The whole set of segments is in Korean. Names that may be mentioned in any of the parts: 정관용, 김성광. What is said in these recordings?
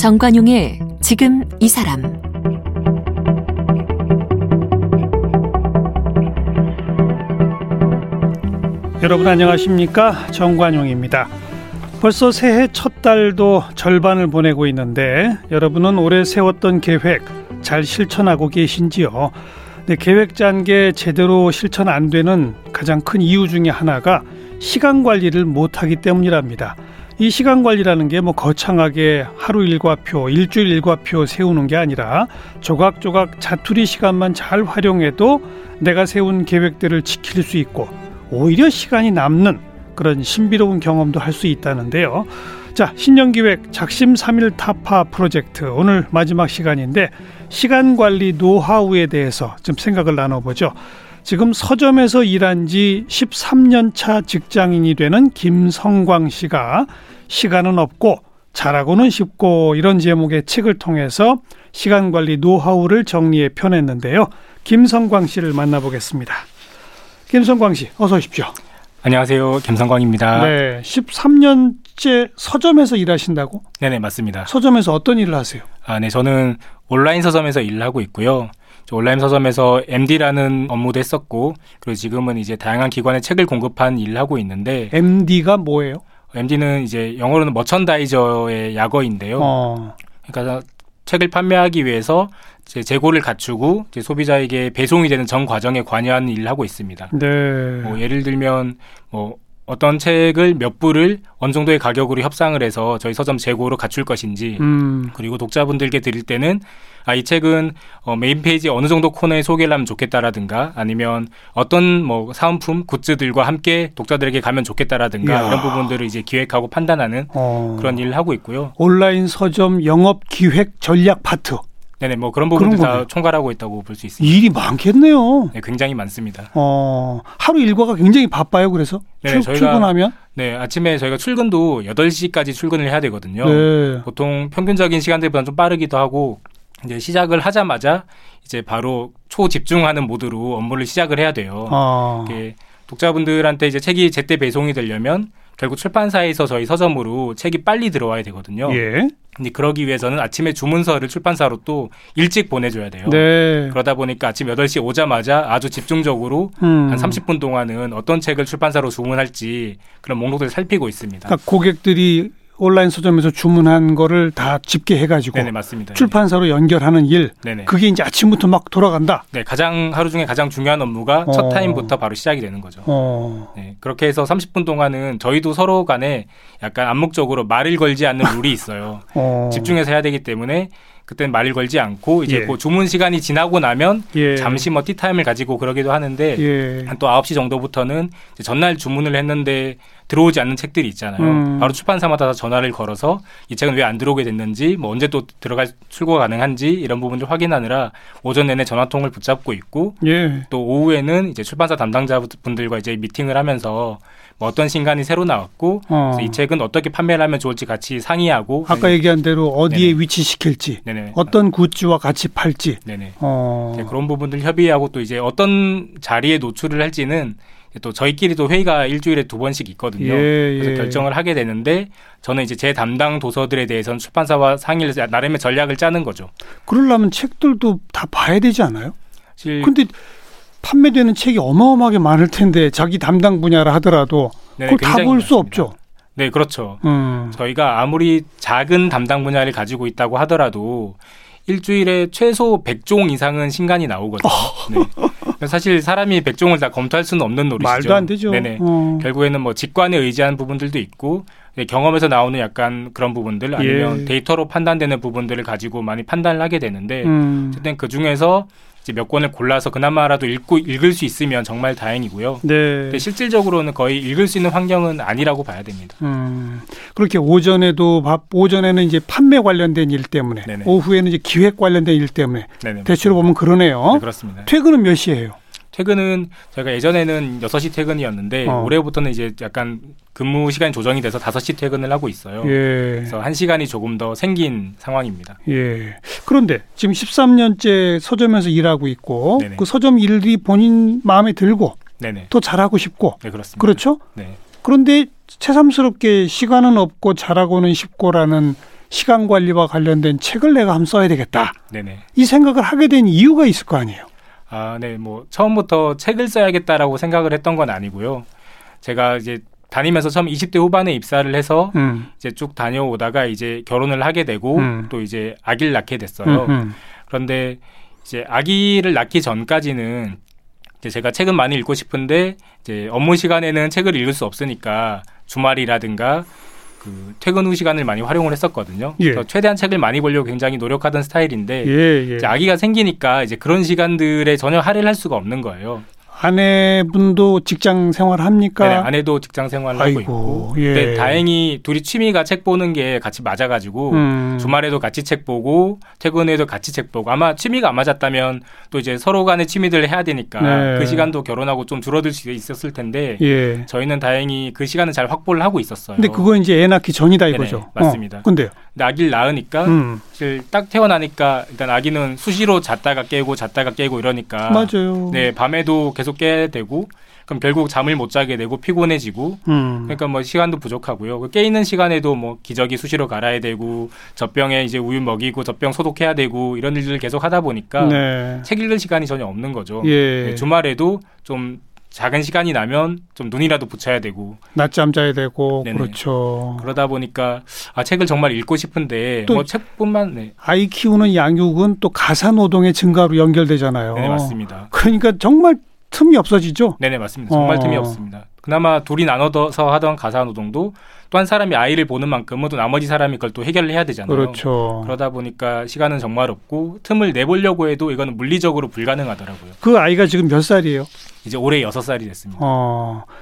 정관용의 지금 이 사람. 여러분 안녕하십니까? 정관용입니다. 벌써 새해 첫 달도 절반을 보내고 있는데 여러분은 올해 세웠던 계획 잘 실천하고 계신지요? 네, 계획 짠 게 제대로 실천 안 되는 가장 큰 이유 중에 하나가 시간 관리를 못하기 때문이랍니다. 이 시간 관리라는 게 뭐 거창하게 하루 일과표, 일주일 일과표 세우는 게 아니라 조각조각 자투리 시간만 잘 활용해도 내가 세운 계획들을 지킬 수 있고 오히려 시간이 남는 그런 신비로운 경험도 할 수 있다는데요. 자, 신년기획 작심 3일 타파 프로젝트 오늘 마지막 시간인데 시간관리 노하우에 대해서 좀 생각을 나눠보죠. 지금 서점에서 일한 지 13년 차 직장인이 되는 김성광 씨가 시간은 없고 잘하고는 쉽고 이런 제목의 책을 통해서 시간관리 노하우를 정리해 펴냈는데요. 김성광 씨를 만나보겠습니다. 김성광 씨 어서 오십시오. 안녕하세요. 김성광입니다. 네, 13년째 서점에서 일하신다고? 네네, 맞습니다. 서점에서 어떤 일을 하세요? 네, 저는 온라인 서점에서 일을 하고 있고요. 온라인 서점에서 MD라는 업무도 했었고, 그리고 지금은 이제 다양한 기관에 책을 공급한 일을 하고 있는데. MD가 뭐예요? MD는 이제 영어로는 머천다이저의 약어인데요. 그러니까 책을 판매하기 위해서 재고를 갖추고 이제 소비자에게 배송이 되는 전 과정에 관여하는 일을 하고 있습니다. 네. 뭐 예를 들면 뭐 어떤 책을 몇 부를 어느 정도의 가격으로 협상을 해서 저희 서점 재고로 갖출 것인지, 그리고 독자분들께 드릴 때는 이 책은 메인 페이지 어느 정도 코너에 소개를 하면 좋겠다라든가, 아니면 어떤 뭐 사은품, 굿즈들과 함께 독자들에게 가면 좋겠다라든가 이런 부분들을 이제 기획하고 판단하는 그런 일을 하고 있고요. 온라인 서점 영업 기획 전략 파트. 네네, 뭐 그런 부분들 다 총괄하고 있다고 볼 수 있습니다. 일이 많겠네요. 네, 굉장히 많습니다. 하루 일과가 굉장히 바빠요. 그래서 네네, 출근하면? 네, 아침에 저희가 출근도 8시까지 출근을 해야 되거든요. 네. 보통 평균적인 시간들보다 좀 빠르기도 하고, 이제 시작을 하자마자 이제 바로 초집중하는 모드로 업무를 시작을 해야 돼요. 독자분들한테 이제 책이 제때 배송이 되려면 결국 출판사에서 저희 서점으로 책이 빨리 들어와야 되거든요. 예. 근데 그러기 위해서는 아침에 주문서를 출판사로 또 일찍 보내줘야 돼요. 네. 그러다 보니까 아침 8시 오자마자 아주 집중적으로 한 30분 동안은 어떤 책을 출판사로 주문할지 그런 목록들을 살피고 있습니다. 그러니까 고객들이 온라인 서점에서 주문한 거를 다 집계해가지고 네네, 맞습니다. 출판사로 연결하는 일. 네네. 그게 이제 아침부터 막 돌아간다. 네, 가장 하루 중에 가장 중요한 업무가 첫 타임부터 바로 시작이 되는 거죠. 네, 그렇게 해서 30분 동안은 저희도 서로 간에 약간 암묵적으로 말을 걸지 않는 룰이 있어요. 집중해서 해야 되기 때문에 그때는 말을 걸지 않고 이제 그 주문 시간이 지나고 나면 잠시 뭐 티타임을 가지고 그러기도 하는데 한 또 9시 정도부터는 이제 전날 주문을 했는데 들어오지 않는 책들이 있잖아요. 바로 출판사마다 전화를 걸어서 이 책은 왜 안 들어오게 됐는지, 뭐 언제 또 출고가 가능한지 이런 부분들 확인하느라 오전 내내 전화통을 붙잡고 있고 또 오후에는 이제 출판사 담당자분들과 이제 미팅을 하면서 뭐 어떤 신간이 새로 나왔고 그래서 이 책은 어떻게 판매를 하면 좋을지 같이 상의하고 아까 얘기한 대로 어디에 위치시킬지 어떤 굿즈와 같이 팔지 네, 그런 부분들 협의하고 또 이제 어떤 자리에 노출을 할지는 또 저희끼리도 회의가 일주일에 2번씩 있거든요. 그래서 결정을 하게 되는데 저는 이제 제 담당 도서들에 대해서는 출판사와 상의를 해서 나름의 전략을 짜는 거죠. 그러려면 책들도 다 봐야 되지 않아요? 근데 판매되는 책이 어마어마하게 많을 텐데 자기 담당 분야라 하더라도 네네, 그걸 다 볼 수 없죠. 네, 그렇죠. 저희가 아무리 작은 담당 분야를 가지고 있다고 하더라도 일주일에 최소 100종 이상은 신간이 나오거든요. 네. 사실 사람이 100종을 다 검토할 수는 없는 노릇이죠. 말도 안 되죠. 네네. 결국에는 뭐 직관에 의지한 부분들도 있고 경험에서 나오는 약간 그런 부분들 아니면 데이터로 판단되는 부분들을 가지고 많이 판단을 하게 되는데 어쨌든 그중에서 이제 몇 권을 골라서 그나마라도 읽을 수 있으면 정말 다행이고요. 네. 근데 실질적으로는 거의 읽을 수 있는 환경은 아니라고 봐야 됩니다. 그렇게 오전에는 이제 판매 관련된 일 때문에, 네네. 오후에는 이제 기획 관련된 일 때문에, 네네, 대체로 보면 그러네요. 네, 그렇습니다. 퇴근은 몇 시예요? 퇴근은 저희가 예전에는 6시 퇴근이었는데 올해부터는 이제 약간 근무 시간이 조정이 돼서 5시 퇴근을 하고 있어요. 그래서 1시간이 조금 더 생긴 상황입니다. 그런데 지금 13년째 서점에서 일하고 있고 그 서점 일이 본인 마음에 들고 또 잘하고 싶고 그렇습니다. 그렇죠? 그런데 새삼스럽게 시간은 없고 잘하고는 쉽고라는 시간 관리와 관련된 책을 내가 한번 써야 되겠다. 네네. 이 생각을 하게 된 이유가 있을 거 아니에요? 아, 네. 뭐 처음부터 책을 써야겠다라고 생각을 했던 건 아니고요. 제가 이제 다니면서 처음 20대 후반에 입사를 해서 이제 쭉 다녀오다가 이제 결혼을 하게 되고 또 이제 아기를 낳게 됐어요. 그런데 이제 아기를 낳기 전까지는 이제 제가 책은 많이 읽고 싶은데 이제 업무 시간에는 책을 읽을 수 없으니까 주말이라든가 그 퇴근 후 시간을 많이 활용을 했었거든요. 예. 그래서 최대한 책을 많이 보려고 굉장히 노력하던 스타일인데 예, 예. 이제 아기가 생기니까 이제 그런 시간들에 전혀 할애를 할 수가 없는 거예요. 아내분도 직장 생활 합니까? 네, 아내도 직장 생활을 하고 있고. 예. 근데 다행히 둘이 취미가 책 보는 게 같이 맞아가지고 주말에도 같이 책 보고 퇴근에도 같이 책 보고 아마 취미가 안 맞았다면 또 이제 서로 간의 취미들을 해야 되니까 네. 그 시간도 결혼하고 좀 줄어들 수 있었을 텐데 예. 저희는 다행히 그 시간을 잘 확보를 하고 있었어요. 근데 그거 이제 애 낳기 전이다 이거죠? 네네, 맞습니다. 근데요? 근데 아기를 낳으니까 사실 딱 태어나니까 일단 아기는 수시로 잤다가 깨고 이러니까 맞아요. 네, 밤에도 계속 깨야 되고 그럼 결국 잠을 못 자게 되고 피곤해지고 그러니까 뭐 시간도 부족하고요. 깨 있는 시간에도 뭐 기저귀 수시로 갈아야 되고 젖병에 이제 우유 먹이고 젖병 소독해야 되고 이런 일들을 계속 하다 보니까 네. 책 읽을 시간이 전혀 없는 거죠. 예. 네, 주말에도 좀 작은 시간이 나면 좀 눈이라도 붙여야 되고 낮잠 자야 되고 네네. 그렇죠. 그러다 보니까 아, 책을 정말 읽고 싶은데 뭐 책뿐만 네. 아이 키우는 양육은 또 가사노동의 증가로 연결되잖아요. 네 맞습니다. 그러니까 정말 틈이 없어지죠? 네네 맞습니다. 정말 틈이 없습니다. 그나마 둘이 나눠서 하던 가사노동도 또 한 사람이 아이를 보는 만큼은 또 나머지 사람이 그걸 또 해결을 해야 되잖아요. 그렇죠. 그러다 보니까 시간은 정말 없고 틈을 내보려고 해도 이거는 물리적으로 불가능하더라고요. 그 아이가 지금 몇 살이에요? 이제 올해 6살이 됐습니다.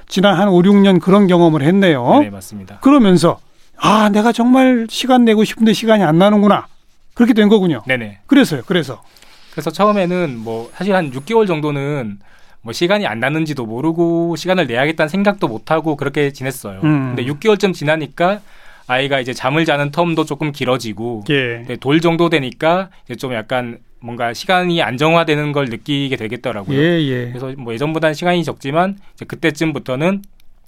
지난 한 5, 6년 그런 경험을 했네요. 네 맞습니다. 그러면서 아 내가 정말 시간 내고 싶은데 시간이 안 나는구나. 그렇게 된 거군요. 네네. 그래서 처음에는 뭐 사실 한 6개월 정도는 뭐 시간이 안 나는지도 모르고 시간을 내야겠다는 생각도 못하고 그렇게 지냈어요. 근데 6개월쯤 지나니까 아이가 이제 잠을 자는 텀도 조금 길어지고 예. 돌 정도 되니까 이제 좀 약간 뭔가 시간이 안정화되는 걸 느끼게 되겠더라고요. 예. 그래서 뭐 예전보다는 시간이 적지만 이제 그때쯤부터는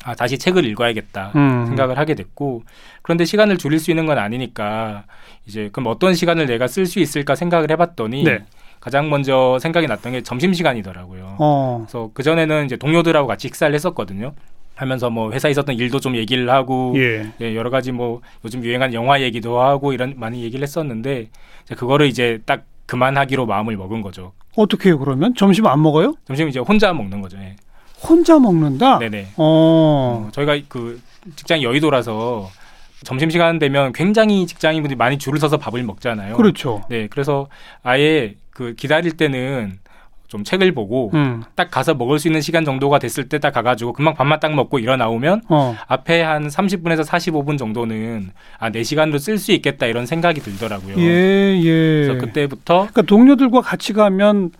아, 다시 책을 읽어야겠다 생각을 하게 됐고 그런데 시간을 줄일 수 있는 건 아니니까 이제 그럼 어떤 시간을 내가 쓸 수 있을까 생각을 해봤더니 네. 가장 먼저 생각이 났던 게 점심시간이더라고요. 그래서 그전에는 이제 동료들하고 같이 식사를 했었거든요. 하면서 뭐 회사에 있었던 일도 좀 얘기를 하고 예. 예, 여러 가지 뭐 요즘 유행하는 영화 얘기도 하고 이런 많이 얘기를 했었는데 이제 그거를 이제 딱 그만하기로 마음을 먹은 거죠. 어떻게 해요 그러면? 점심 안 먹어요? 점심 이제 혼자 먹는 거죠. 예. 혼자 먹는다? 네네. 저희가 그 직장이 여의도라서 점심시간 되면 굉장히 직장인분들이 많이 줄을 서서 밥을 먹잖아요. 그렇죠. 네, 그래서 아예 그 기다릴 때는 좀 책을 보고 딱 가서 먹을 수 있는 시간 정도가 됐을 때 딱 가가지고 금방 밥만 딱 먹고 일어나오면 앞에 한 30분에서 45분 정도는 아, 내 시간으로 쓸 수 있겠다 이런 생각이 들더라고요. 예. 그래서 그때부터 그러니까 동료들과 같이 가면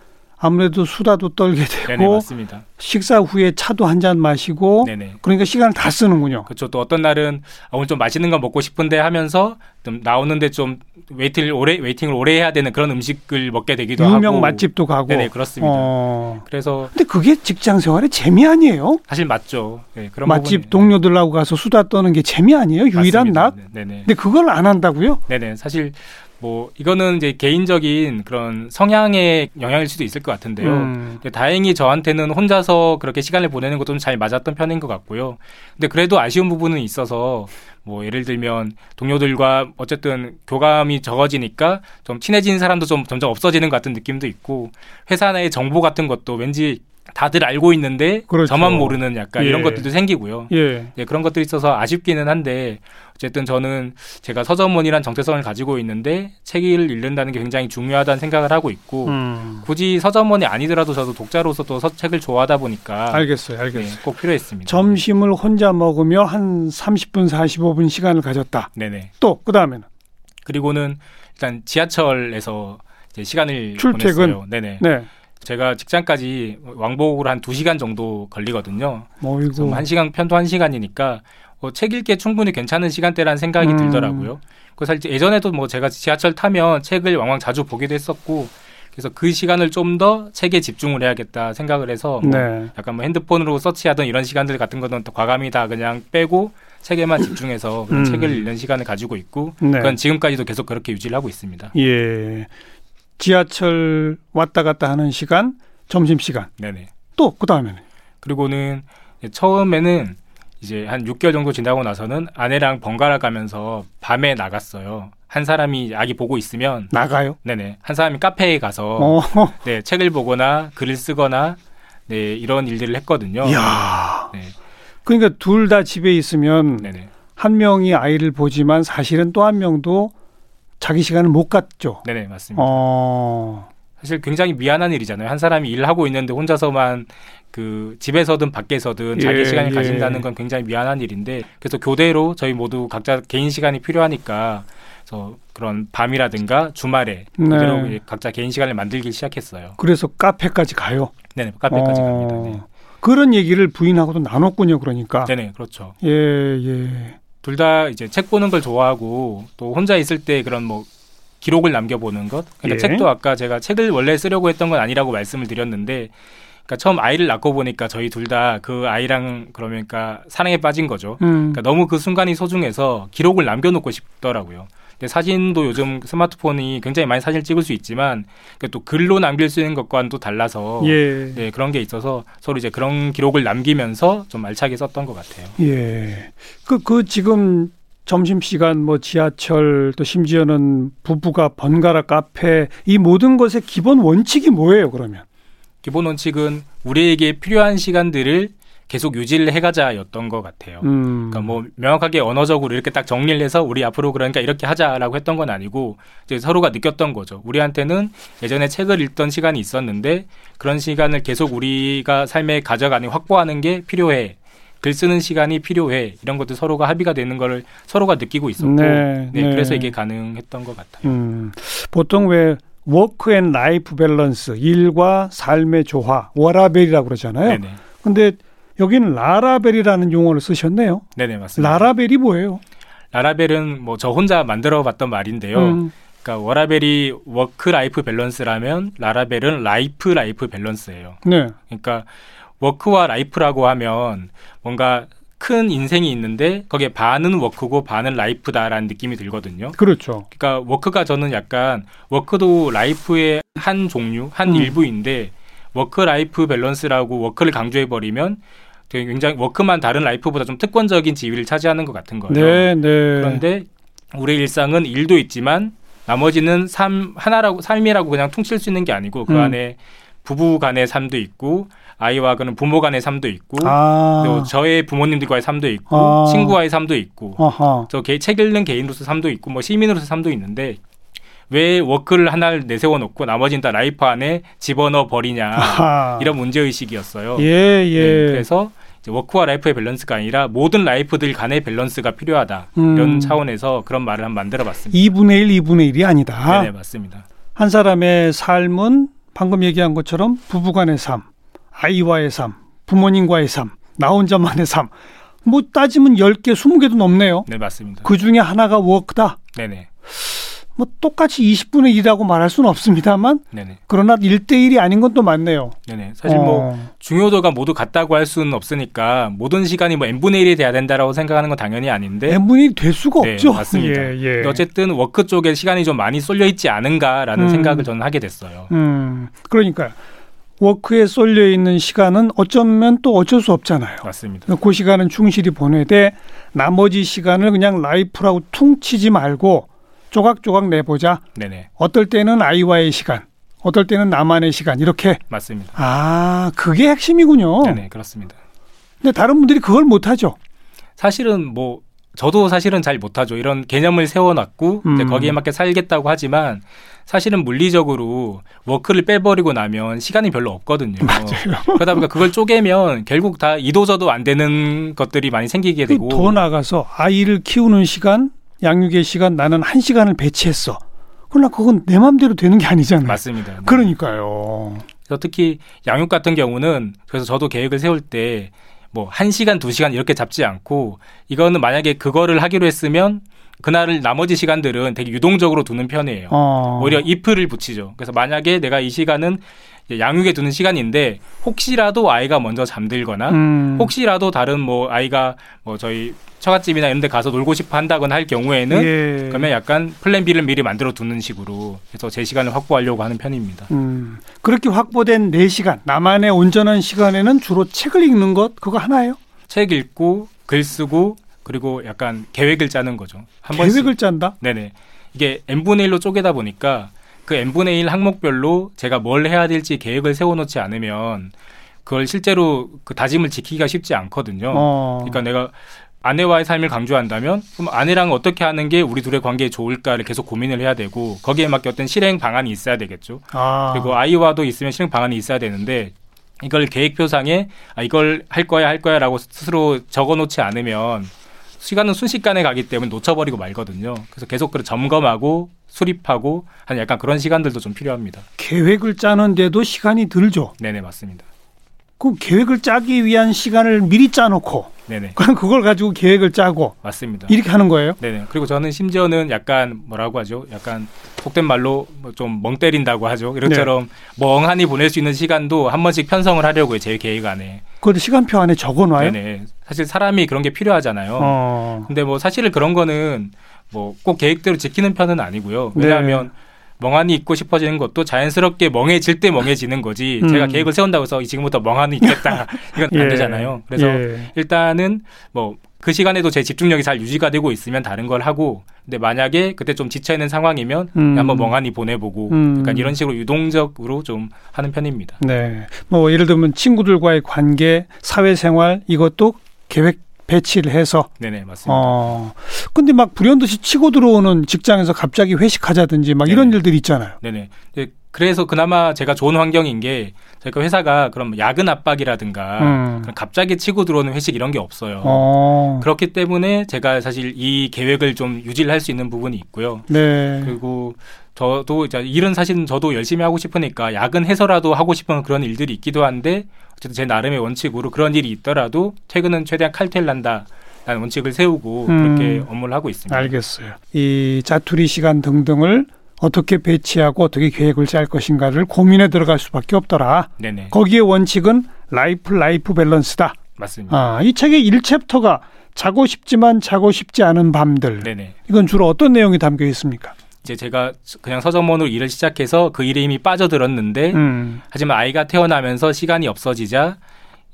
아무래도 수다도 떨게 되고 네네, 맞습니다. 식사 후에 차도 한 잔 마시고 네네. 그러니까 시간을 다 쓰는군요. 그렇죠. 또 어떤 날은 오늘 좀 맛있는 거 먹고 싶은데 하면서 좀 나오는데 좀 웨이팅을 오래 해야 되는 그런 음식을 먹게 되기도 하고 유명 맛집도 가고 네네 그렇습니다. 그래서 근데 그게 직장 생활의 재미 아니에요? 사실 맞죠. 네, 그런 맛집 부분은, 동료들하고 가서 수다 떠는 게 재미 아니에요? 유일한 맞습니다. 낙? 네네. 근데 그걸 안 한다고요? 네네 사실. 뭐 이거는 이제 개인적인 그런 성향의 영향일 수도 있을 것 같은데요. 다행히 저한테는 혼자서 그렇게 시간을 보내는 것도 좀 잘 맞았던 편인 것 같고요. 근데 그래도 아쉬운 부분은 있어서 뭐 예를 들면 동료들과 어쨌든 교감이 적어지니까 좀 친해진 사람도 좀 점점 없어지는 것 같은 느낌도 있고 회사 내의 정보 같은 것도 왠지 다들 알고 있는데 그렇죠. 저만 모르는 약간 예. 이런 것들도 생기고요. 예, 그런 것들이 있어서 아쉽기는 한데 어쨌든 저는 제가 서점원이란 정체성을 가지고 있는데 책을 읽는다는 게 굉장히 중요하다는 생각을 하고 있고 굳이 서점원이 아니더라도 저도 독자로서 또 책을 좋아하다 보니까 알겠어요. 네, 꼭 필요했습니다. 점심을 혼자 먹으며 한 30분, 45분 시간을 가졌다. 네네. 또 그다음에는? 그리고는 일단 지하철에서 이제 시간을 출퇴근. 보냈어요. 네네. 네. 제가 직장까지 왕복으로 한 2시간 정도 걸리거든요. 그래서 1시간, 편도 1시간이니까 책 읽기에 충분히 괜찮은 시간대라는 생각이 들더라고요. 그래서 예전에도 뭐 제가 지하철 타면 책을 왕왕 자주 보기도 했었고 그래서 그 시간을 좀 더 책에 집중을 해야겠다 생각을 해서 뭐 네. 약간 뭐 핸드폰으로 서치하던 이런 시간들 같은 거는 과감히 다 그냥 빼고 책에만 집중해서 책을 읽는 시간을 가지고 있고 네. 그건 지금까지도 계속 그렇게 유지를 하고 있습니다. 예, 지하철 왔다 갔다 하는 시간, 점심시간. 네네. 또 그다음에는? 그리고는 처음에는 이제 한 6개월 정도 지나고 나서는 아내랑 번갈아 가면서 밤에 나갔어요. 한 사람이 아기 보고 있으면 나가요? 네네. 한 사람이 카페에 가서 네, 책을 보거나 글을 쓰거나 네, 이런 일들을 했거든요. 이야. 네. 그러니까 둘 다 집에 있으면 네네. 한 명이 아이를 보지만 사실은 또 한 명도 자기 시간을 못 갖죠. 네네, 맞습니다. 사실 굉장히 미안한 일이잖아요. 한 사람이 일을 하고 있는데 혼자서만 그 집에서든 밖에서든 자기 시간을 가진다는 건 굉장히 미안한 일인데 그래서 교대로 저희 모두 각자 개인 시간이 필요하니까 그래서 그런 밤이라든가 주말에 교대로 네. 각자 개인 시간을 만들기 시작했어요. 그래서 카페까지 가요? 네, 카페까지 갑니다. 네. 그런 얘기를 부인하고도 나눴군요, 그러니까. 네네, 그렇죠. 예, 예. 둘 다 이제 책 보는 걸 좋아하고 또 혼자 있을 때 그런 뭐 기록을 남겨보는 것. 그러니까 예. 책도 아까 제가 책을 원래 쓰려고 했던 건 아니라고 말씀을 드렸는데, 그러니까 처음 아이를 낳고 보니까 저희 둘 다 그 아이랑 그러니까 사랑에 빠진 거죠. 그러니까 너무 그 순간이 소중해서 기록을 남겨놓고 싶더라고요. 근데 사진도 요즘 스마트폰이 굉장히 많이 사진을 찍을 수 있지만 또 글로 남길 수 있는 것과는 또 달라서 예. 네, 그런 게 있어서 서로 이제 그런 기록을 남기면서 좀 알차게 썼던 것 같아요. 예. 그 지금 점심시간 뭐 지하철 또 심지어는 부부가 번갈아 카페 이 모든 것의 기본 원칙이 뭐예요 그러면? 기본 원칙은 우리에게 필요한 시간들을 계속 유지를 해가자였던 것 같아요. 그러니까 뭐 명확하게 언어적으로 이렇게 딱 정리를 해서 우리 앞으로 그러니까 이렇게 하자라고 했던 건 아니고 이제 서로가 느꼈던 거죠. 우리한테는 예전에 책을 읽던 시간이 있었는데 그런 시간을 계속 우리가 삶에 가져가는 확보하는 게 필요해. 글 쓰는 시간이 필요해. 이런 것도 서로가 합의가 되는 걸 서로가 느끼고 있었고 네, 네, 네. 그래서 이게 가능했던 것 같아요. 보통 왜 워크 앤 라이프 밸런스, 일과 삶의 조화, 워라벨이라고 그러잖아요. 그런데 여기는 라라벨이라는 용어를 쓰셨네요. 네네, 맞습니다. 라라벨이 뭐예요? 라라벨은 뭐 저 혼자 만들어봤던 말인데요. 그러니까 워라벨이 워크 라이프 밸런스라면 라라벨은 라이프 밸런스예요. 네. 그러니까 워크와 라이프라고 하면 뭔가 큰 인생이 있는데 거기에 반은 워크고 반은 라이프다라는 느낌이 들거든요. 그렇죠. 그러니까 워크가 저는 약간 워크도 라이프의 한 종류, 한 일부인데 워크 라이프 밸런스라고 워크를 강조해버리면 굉장히 워크만 다른 라이프보다 좀 특권적인 지위를 차지하는 것 같은 거예요. 네, 네. 그런데 우리 일상은 일도 있지만 나머지는 삶 하나라고 삶이라고 그냥 퉁칠 수 있는 게 아니고 그 안에 부부 간의 삶도 있고 아이와 그는 부모 간의 삶도 있고 또 저의 부모님들과의 삶도 있고 친구와의 삶도 있고 저 책 읽는 개인으로서 삶도 있고 뭐 시민으로서 삶도 있는데 왜 워크를 하나를 내세워놓고 나머지는 다 라이프 안에 집어넣어버리냐 이런 문제의식이었어요. 예. 네, 그래서 이제 워크와 라이프의 밸런스가 아니라 모든 라이프들 간의 밸런스가 필요하다 이런 차원에서 그런 말을 한번 만들어봤습니다. 2분의 1이 아니다. 네, 맞습니다. 한 사람의 삶은 방금 얘기한 것처럼 부부간의 삶, 아이와의 삶, 부모님과의 삶, 나 혼자만의 삶. 뭐 따지면 10개, 20개도 넘네요. 네, 맞습니다. 그중에 하나가 워크다. 네네. 뭐 똑같이 20분의 1이라고 말할 수는 없습니다만 네네. 그러나 1대1이 아닌 건 또 많네요. 네네. 사실 뭐 중요도가 모두 같다고 할 수는 없으니까 모든 시간이 뭐 n분의 1이 돼야 된다라고 생각하는 건 당연히 아닌데 n분의 1이 될 수가 네, 없죠. 맞습니다. 예. 어쨌든 워크 쪽에 시간이 좀 많이 쏠려 있지 않은가라는 생각을 저는 하게 됐어요. 그러니까요. 워크에 쏠려 있는 시간은 어쩌면 또 어쩔 수 없잖아요. 맞습니다. 그 시간은 충실히 보내되 나머지 시간을 그냥 라이프라고 퉁치지 말고 조각조각 내보자. 네네. 어떨 때는 아이와의 시간, 어떨 때는 나만의 시간 이렇게. 맞습니다. 아, 그게 핵심이군요. 네네, 그렇습니다. 근데 다른 분들이 그걸 못하죠. 사실은 뭐 저도 사실은 잘 못하죠. 이런 개념을 세워놨고 이제 거기에 맞게 살겠다고 하지만 사실은 물리적으로 워크를 빼버리고 나면 시간이 별로 없거든요. 맞아요. 그러다 보니까 그걸 쪼개면 결국 다 이도저도 안 되는 것들이 많이 생기게 되고 더 나가서 아이를 키우는 시간 양육의 시간 나는 1시간을 배치했어. 그러나 그건 내 마음대로 되는 게 아니잖아요. 맞습니다. 네. 그러니까요. 그래서 특히 양육 같은 경우는 그래서 저도 계획을 세울 때 뭐 1시간, 2시간 이렇게 잡지 않고 이거는 만약에 그거를 하기로 했으면 그날을 나머지 시간들은 되게 유동적으로 두는 편이에요. 오히려 if를 붙이죠. 그래서 만약에 내가 이 시간은 양육해 두는 시간인데 혹시라도 아이가 먼저 잠들거나 혹시라도 다른 뭐 아이가 뭐 저희 처갓집이나 이런 데 가서 놀고 싶어 한다거나 할 경우에는 예. 그러면 약간 플랜 B를 미리 만들어 두는 식으로 해서 제 시간을 확보하려고 하는 편입니다. 그렇게 확보된 4시간, 나만의 온전한 시간에는 주로 책을 읽는 것 그거 하나예요? 책 읽고 글 쓰고 그리고 약간 계획을 짜는 거죠. 한 계획을 번씩. 짠다? 네네. 이게 n분의 1로 쪼개다 보니까 그 n분의 1 항목별로 제가 뭘 해야 될지 계획을 세워놓지 않으면 그걸 실제로 그 다짐을 지키기가 쉽지 않거든요. 그러니까 내가 아내와의 삶을 강조한다면 그럼 아내랑 어떻게 하는 게 우리 둘의 관계에 좋을까를 계속 고민을 해야 되고 거기에 맞게 어떤 실행 방안이 있어야 되겠죠. 그리고 아이와도 있으면 실행 방안이 있어야 되는데 이걸 계획표상에 이걸 할 거야 라고 스스로 적어놓지 않으면 시간은 순식간에 가기 때문에 놓쳐버리고 말거든요. 그래서 계속 그걸 점검하고 수립하고 한 약간 그런 시간들도 좀 필요합니다. 계획을 짜는데도 시간이 들죠? 네네, 맞습니다. 그럼 계획을 짜기 위한 시간을 미리 짜놓고 네네. 그럼 그걸 가지고 계획을 짜고 맞습니다. 이렇게 하는 거예요? 네네. 그리고 저는 심지어는 약간 뭐라고 하죠? 약간 속된 말로 좀 멍 때린다고 하죠. 이런처럼 네. 멍하니 보낼 수 있는 시간도 한 번씩 편성을 하려고요. 제 계획 안에. 그걸 시간표 안에 적어놔요? 네네. 사실 사람이 그런 게 필요하잖아요. 근데 뭐 사실 그런 거는 뭐 꼭 계획대로 지키는 편은 아니고요. 왜냐하면 네. 멍하니 있고 싶어지는 것도 자연스럽게 멍해질 때 멍해지는 거지 제가 계획을 세운다고 해서 지금부터 멍하니 있겠다 이건 안 예. 되잖아요. 그래서 일단은 뭐 그 시간에도 제 집중력이 잘 유지가 되고 있으면 다른 걸 하고 근데 만약에 그때 좀 지쳐있는 상황이면 한번 멍하니 보내보고 그러니까 이런 식으로 유동적으로 좀 하는 편입니다. 네, 뭐 예를 들면 친구들과의 관계, 사회생활 이것도 계획 배치를 해서. 네네, 맞습니다. 근데 막 불현듯이 치고 들어오는 직장에서 갑자기 회식하자든지 막 네네. 이런 일들이 있잖아요. 네네. 그래서 그나마 제가 좋은 환경인 게 저희가 회사가 그럼 야근 압박이라든가 갑자기 치고 들어오는 회식 이런 게 없어요. 그렇기 때문에 제가 사실 이 계획을 좀 유지를 할 수 있는 부분이 있고요. 네. 그리고 저도 이제 일은 사실은 저도 열심히 하고 싶으니까 야근해서라도 하고 싶은 그런 일들이 있기도 한데 어쨌든 제 나름의 원칙으로 그런 일이 있더라도 퇴근은 최대한 칼퇴를 한다. 라는 원칙을 세우고 그렇게 업무를 하고 있습니다. 알겠어요. 이 자투리 시간 등등을 어떻게 배치하고 어떻게 계획을 짤 것인가를 고민에 들어갈 수밖에 없더라. 네네. 거기에 원칙은 라이프 밸런스다. 맞습니다. 이 책의 1챕터가 자고 싶지만 자고 싶지 않은 밤들. 네네. 이건 주로 어떤 내용이 담겨 있습니까? 이제 제가 그냥 서점원으로 일을 시작해서 그 일에 이미 빠져들었는데 하지만 아이가 태어나면서 시간이 없어지자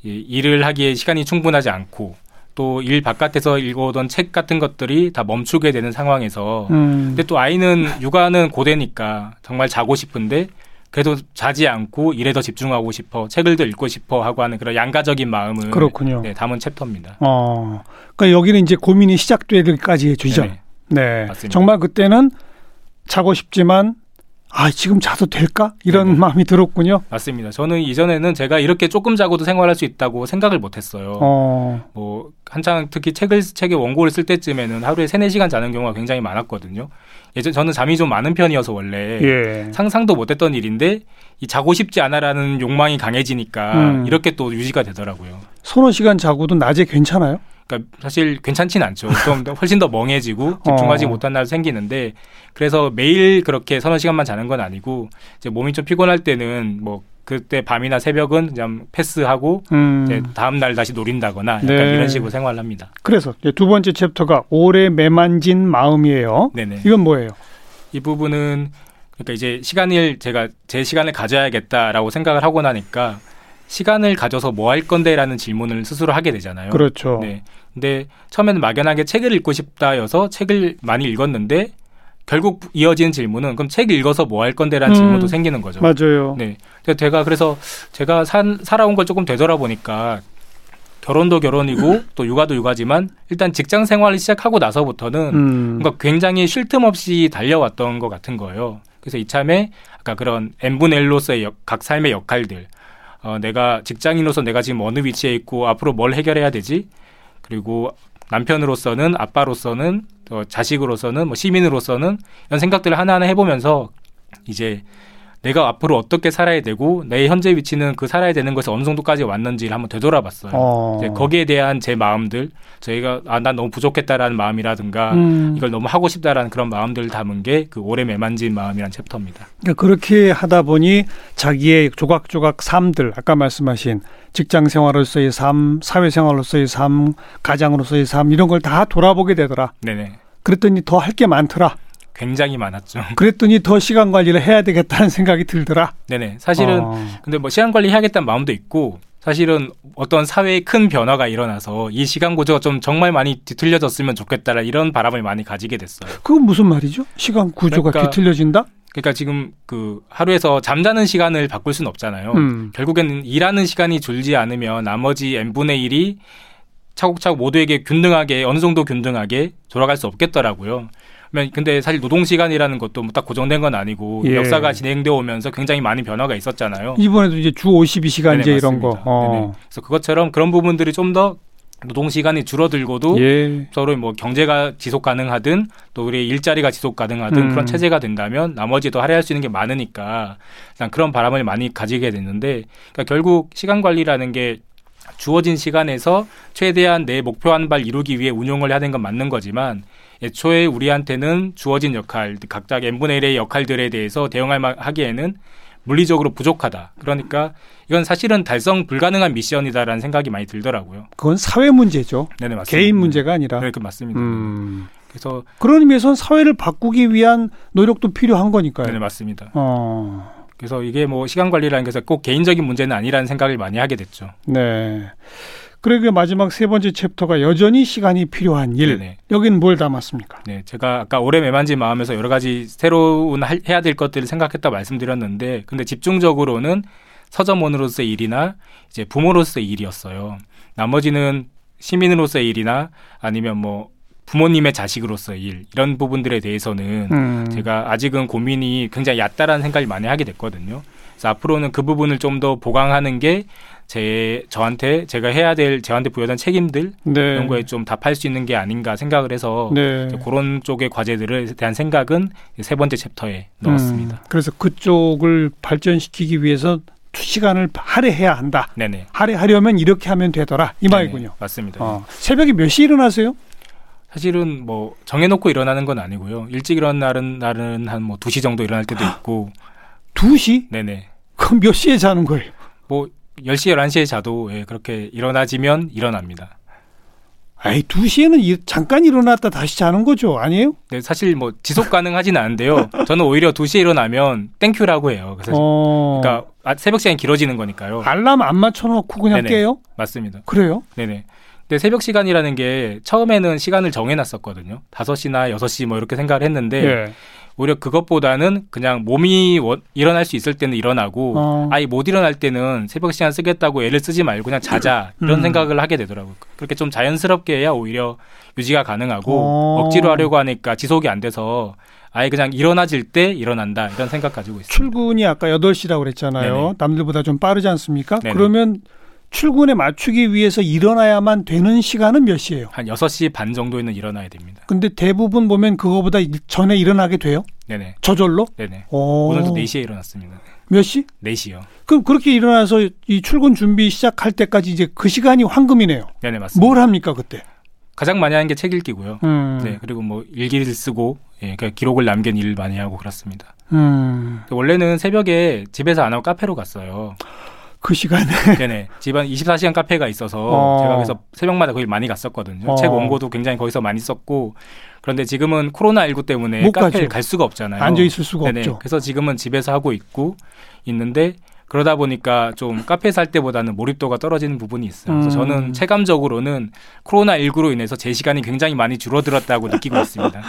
일을 하기에 시간이 충분하지 않고 또 일 바깥에서 읽어오던 책 같은 것들이 다 멈추게 되는 상황에서 근데 또 아이는 육아는 고되니까 정말 자고 싶은데 그래도 자지 않고 일에 더 집중하고 싶어 책을 더 읽고 싶어 하고 하는 그런 양가적인 마음을 그렇군요. 네, 담은 챕터입니다. 그러니까 여기는 이제 고민이 시작되기까지의 주죠. 네, 맞습니다. 정말 그때는 자고 싶지만 지금 자도 될까? 이런 네네. 마음이 들었군요. 맞습니다. 저는 이전에는 제가 이렇게 조금 자고도 생활할 수 있다고 생각을 못했어요. 뭐 한창 특히 책의 원고를 쓸 때쯤에는 하루에 3-4시간 자는 경우가 굉장히 많았거든요. 예전 저는 잠이 좀 많은 편이어서 원래 상상도 못했던 일인데 이 자고 싶지 않아라는 욕망이 강해지니까 이렇게 또 유지가 되더라고요. 1~2시간 자고도 낮에 괜찮아요? 그러니까 사실 괜찮진 않죠. 좀 훨씬 더 멍해지고 집중하지 못한 날 생기는데 그래서 매일 그렇게 1~2시간만 자는 건 아니고 이제 몸이 좀 피곤할 때는 뭐 그때 밤이나 새벽은 그냥 패스하고 이제 다음 날 다시 노린다거나 약간 네. 이런 식으로 생활을 합니다. 그래서 2번째 챕터가 오래 매만진 마음이에요. 네네. 이건 뭐예요? 이 부분은 그러니까 이제 제가 제 시간을 가져야겠다라고 생각을 하고 나니까 시간을 가져서 뭐 할 건데라는 질문을 스스로 하게 되잖아요. 그렇죠. 네. 근데 처음에는 막연하게 책을 읽고 싶다여서 책을 많이 읽었는데 결국 이어지는 질문은 그럼 책 읽어서 뭐 할 건데라는 질문도 생기는 거죠. 맞아요. 네. 제가 살아온 걸 조금 되돌아보니까 결혼도 결혼이고 또 육아도 육아지만 일단 직장 생활을 시작하고 나서부터는 뭔가 굉장히 쉴 틈 없이 달려왔던 것 같은 거예요. 그래서 이참에 아까 그런 n분의 1로서의 각 삶의 역할들 내가 직장인으로서 내가 지금 어느 위치에 있고 앞으로 뭘 해결해야 되지? 그리고 남편으로서는 아빠로서는 자식으로서는 뭐 시민으로서는 이런 생각들을 하나하나 해보면서 이제 내가 앞으로 어떻게 살아야 되고 내 현재 위치는 그 살아야 되는 것에서 어느 정도까지 왔는지를 한번 되돌아봤어요. 이제 거기에 대한 제 마음들, 저희가 아, 난 너무 부족했다라는 마음이라든가 이걸 너무 하고 싶다라는 그런 마음들을 담은 게 그 올해 매만진 마음이라는 챕터입니다. 그러니까 그렇게 하다 보니 자기의 조각조각 삶들, 아까 말씀하신 직장생활로서의 삶, 사회생활로서의 삶, 가장으로서의 삶 이런 걸 다 돌아보게 되더라. 네네. 그랬더니 더 할 게 많더라. 굉장히 많았죠. 그랬더니 더 시간 관리를 해야 되겠다는 생각이 들더라. 네네. 사실은 근데 뭐 시간 관리 해야겠다는 마음도 있고 사실은 어떤 사회의 큰 변화가 일어나서 이 시간 구조가 좀 정말 많이 뒤틀려졌으면 좋겠다라 이런 바람을 많이 가지게 됐어요. 그건 무슨 말이죠? 시간 구조가 그러니까, 뒤틀려진다? 그러니까 지금 그 하루에서 잠자는 시간을 바꿀 수는 없잖아요. 결국에는 일하는 시간이 줄지 않으면 나머지 n분의 1이 차곡차곡 모두에게 균등하게 어느 정도 균등하게 돌아갈 수 없겠더라고요. 근데 사실 노동시간이라는 것도 딱 고정된 건 아니고 예. 역사가 진행되어 오면서 굉장히 많은 변화가 있었잖아요. 이번에도 이제 주 52시간제 이런 거. 그래서 그것처럼 그런 부분들이 좀 더 노동시간이 줄어들고도 예. 서로 뭐 경제가 지속 가능하든 또 우리의 일자리가 지속 가능하든 그런 체제가 된다면 나머지 더 할애할 수 있는 게 많으니까 일단 그런 바람을 많이 가지게 됐는데 그러니까 결국 시간 관리라는 게 주어진 시간에서 최대한 내 목표 한 발 이루기 위해 운용을 해야 되는 건 맞는 거지만 애초에 우리한테는 주어진 역할, 각자 n분의 1의 역할들에 대해서 대응하기에는 물리적으로 부족하다. 그러니까 이건 사실은 달성 불가능한 미션이다라는 생각이 많이 들더라고요. 그건 사회 문제죠. 네네, 맞습니다. 개인 문제가 아니라. 네, 맞습니다. 그래서 그런 의미에서는 사회를 바꾸기 위한 노력도 필요한 거니까요. 네, 맞습니다. 그래서 이게 뭐 시간 관리라는 게 꼭 개인적인 문제는 아니라는 생각을 많이 하게 됐죠. 네. 그리고 마지막 세 번째 챕터가 여전히 시간이 필요한 일. 네네. 여기는 뭘 담았습니까? 네, 제가 아까 올해 매만진 마음에서 여러 가지 새로운 해야 될 것들을 생각했다 말씀드렸는데, 근데 집중적으로는 서점원으로서의 일이나 이제 부모로서의 일이었어요. 나머지는 시민으로서의 일이나 아니면 뭐 부모님의 자식으로서의 일 이런 부분들에 대해서는 제가 아직은 고민이 굉장히 얕다라는 생각을 많이 하게 됐거든요. 그래서 앞으로는 그 부분을 좀 더 보강하는 게 제가 해야 될 저한테 부여된 책임들 네. 이런 거에 좀 답할 수 있는 게 아닌가 생각을 해서 네. 그런 쪽의 과제들에 대한 생각은 세 번째 챕터에 넣었습니다. 그래서 그쪽을 발전시키기 위해서 시간을 할애해야 한다. 네네. 할애하려면 이렇게 하면 되더라. 이 말이군요. 네네. 맞습니다. 새벽에 몇 시에 일어나세요? 사실은 뭐 정해놓고 일어나는 건 아니고요. 일찍 일어난 날은 한 뭐 2시 정도 일어날 때도 있고. 2시? 네네. 그럼 몇 시에 자는 거예요? 뭐 10시, 11시에 자도 예, 그렇게 일어나지면 일어납니다. 아이 2시에는 잠깐 일어났다 다시 자는 거죠. 아니에요? 네, 사실 뭐 지속 가능하진 않은데요. 저는 오히려 2시에 일어나면 땡큐라고 해요. 그래서 그러니까 새벽 시간이 길어지는 거니까요. 알람 안 맞춰놓고 그냥 네네. 깨요? 맞습니다. 그래요? 네네. 근데 새벽 시간이라는 게 처음에는 시간을 정해놨었거든요. 5시나 6시 뭐 이렇게 생각을 했는데 예. 오히려 그것보다는 그냥 몸이 일어날 수 있을 때는 일어나고 아예 못 일어날 때는 새벽 시간 쓰겠다고 애를 쓰지 말고 그냥 자자 이런 생각을 하게 되더라고요. 그렇게 좀 자연스럽게 해야 오히려 유지가 가능하고 억지로 하려고 하니까 지속이 안 돼서 아예 그냥 일어나질 때 일어난다 이런 생각 가지고 있습니다. 출근이 아까 8시라고 그랬잖아요. 네네. 남들보다 좀 빠르지 않습니까? 네네. 그러면 출근에 맞추기 위해서 일어나야만 되는 시간은 몇 시예요? 한 6시 반 정도에는 일어나야 됩니다. 근데 대부분 보면 그거보다 전에 일어나게 돼요? 네네. 저절로? 네네. 오늘도 4시에 일어났습니다. 몇 시? 4시요. 그럼 그렇게 일어나서 이 출근 준비 시작할 때까지 이제 그 시간이 황금이네요. 네네, 맞습니다. 뭘 합니까, 그때? 가장 많이 하는 게 책 읽기고요. 네, 그리고 뭐 일기를 쓰고 예, 그러니까 기록을 남긴 일을 많이 하고 그렇습니다. 원래는 새벽에 집에서 안 하고 카페로 갔어요. 그 시간에 네네 집안 24시간 카페가 있어서 제가 그래서 새벽마다 거길 많이 갔었거든요. 책 원고도 굉장히 거기서 많이 썼고 그런데 지금은 코로나19 때문에 카페를 갈 수가 없잖아요. 앉아 있을 수가 네네. 없죠. 그래서 지금은 집에서 하고 있는데 그러다 보니까 좀 카페에서 할 때보다는 몰입도가 떨어지는 부분이 있어요. 그래서 저는 체감적으로는 코로나19로 인해서 제 시간이 굉장히 많이 줄어들었다고 느끼고 있습니다.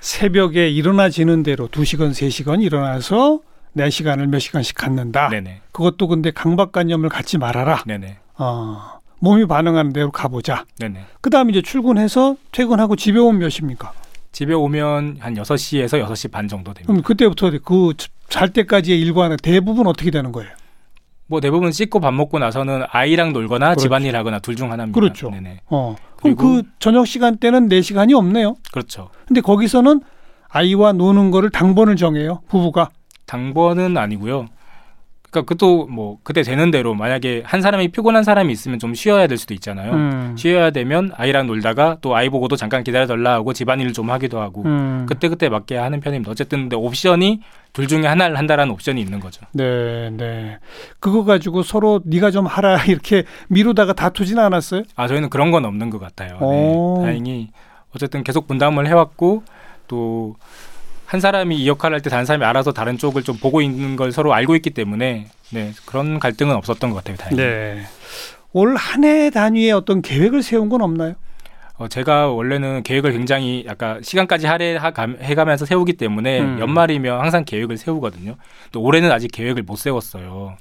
새벽에 일어나지는 대로 2시간 3시간 일어나서 내 시간을 몇 시간씩 갖는다. 네네. 그것도 근데 강박관념을 갖지 말아라. 네네. 몸이 반응하는 대로 가보자. 네네. 그다음 이제 출근해서 퇴근하고 집에 오면 몇 시입니까? 집에 오면 한 6시에서 6시 반 정도 됩니다. 그럼 그때부터 그 잘 때까지의 일과는 대부분 어떻게 되는 거예요? 뭐 대부분 씻고 밥 먹고 나서는 아이랑 놀거나 그렇죠. 집안일 하거나 둘 중 하나입니다. 그렇죠. 네네. 그럼 그 저녁 시간 때는 내 시간이 없네요. 그렇죠. 근데 거기서는 아이와 노는 거를 당번을 정해요. 부부가. 당번은 아니고요. 그러니까 그것도 뭐 그때 되는 대로 만약에 한 사람이 피곤한 사람이 있으면 좀 쉬어야 될 수도 있잖아요. 쉬어야 되면 아이랑 놀다가 또 아이 보고도 잠깐 기다려달라 하고 집안일을 좀 하기도 하고 그때그때 맞게 하는 편입니다. 어쨌든 근데 옵션이 둘 중에 하나를 한다라는 옵션이 있는 거죠. 네, 네. 그거 가지고 서로 네가 좀 하라 이렇게 미루다가 다투진 않았어요? 아, 저희는 그런 건 없는 것 같아요. 네, 다행히 어쨌든 계속 분담을 해왔고 또 한 사람이 이 역할을 할 때 다른 사람이 알아서 다른 쪽을 좀 보고 있는 걸 서로 알고 있기 때문에 네, 그런 갈등은 없었던 것 같아요. 다행히. 네. 올 한 해 단위의 어떤 계획을 세운 건 없나요? 제가 원래는 계획을 굉장히 약간 시간까지 할애해가면서 세우기 때문에 연말이면 항상 계획을 세우거든요. 또 올해는 아직 계획을 못 세웠어요.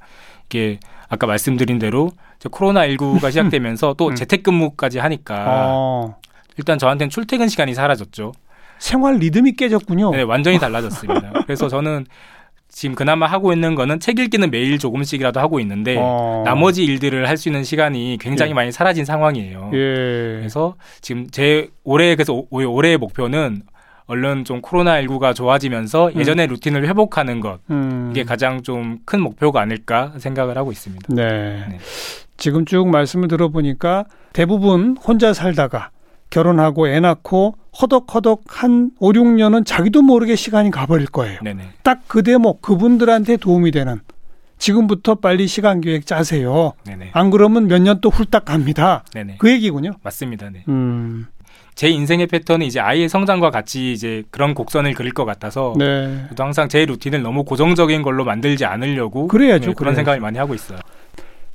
이게 아까 말씀드린 대로 코로나19가 시작되면서 또 재택근무까지 하니까 일단 저한테는 출퇴근 시간이 사라졌죠. 생활 리듬이 깨졌군요. 네, 완전히 달라졌습니다. 그래서 저는 지금 그나마 하고 있는 거는 책 읽기는 매일 조금씩이라도 하고 있는데 나머지 일들을 할 수 있는 시간이 굉장히 많이 사라진 상황이에요. 예. 그래서 지금 올해의 목표는 얼른 좀 코로나19가 좋아지면서 예전의 루틴을 회복하는 것. 이게 가장 좀 큰 목표가 아닐까 생각을 하고 있습니다. 네. 네. 지금 쭉 말씀을 들어보니까 대부분 혼자 살다가 결혼하고 애 낳고 허덕허덕 한 5, 6년은 자기도 모르게 시간이 가버릴 거예요. 네네. 딱 그 대목 그분들한테 도움이 되는 지금부터 빨리 시간 계획 짜세요. 네네. 안 그러면 몇 년 또 훌딱 갑니다. 네네. 그 얘기군요. 맞습니다. 네. 제 인생의 패턴은 이제 아이의 성장과 같이 이제 그런 곡선을 그릴 것 같아서 네. 저도 항상 제 루틴을 너무 고정적인 걸로 만들지 않으려고 그래야죠. 네, 그런 생각을 많이 하고 있어요.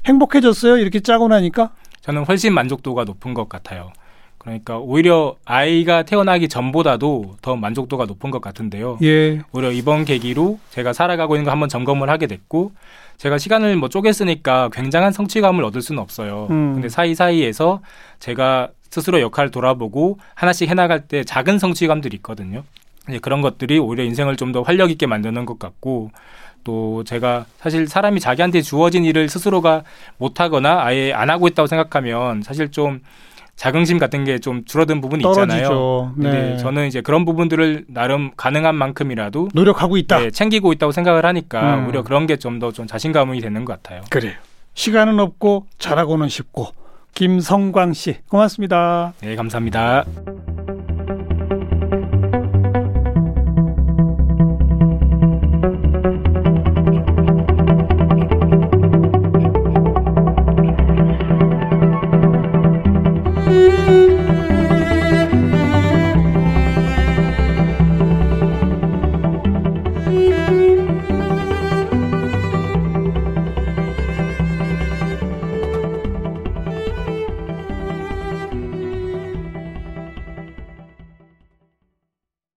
행복해졌어요? 이렇게 짜고 나니까? 저는 훨씬 만족도가 높은 것 같아요. 그러니까 오히려 아이가 태어나기 전보다도 더 만족도가 높은 것 같은데요. 예. 오히려 이번 계기로 제가 살아가고 있는 거 한번 점검을 하게 됐고 제가 시간을 뭐 쪼갰으니까 굉장한 성취감을 얻을 수는 없어요. 근데 사이사이에서 제가 스스로 역할을 돌아보고 하나씩 해나갈 때 작은 성취감들이 있거든요. 그런 것들이 오히려 인생을 좀 더 활력 있게 만드는 것 같고 또 제가 사실 사람이 자기한테 주어진 일을 스스로가 못하거나 아예 안 하고 있다고 생각하면 사실 좀 자긍심 같은 게 좀 줄어든 부분이 있잖아요. 네. 근데 저는 이제 그런 부분들을 나름 가능한 만큼이라도 노력하고 있다. 네, 챙기고 있다고 생각을 하니까 오히려 그런 게 좀 더 좀 자신감이 되는 것 같아요. 그래요. 시간은 없고 잘하고는 쉽고 김성광 씨 고맙습니다. 네, 감사합니다.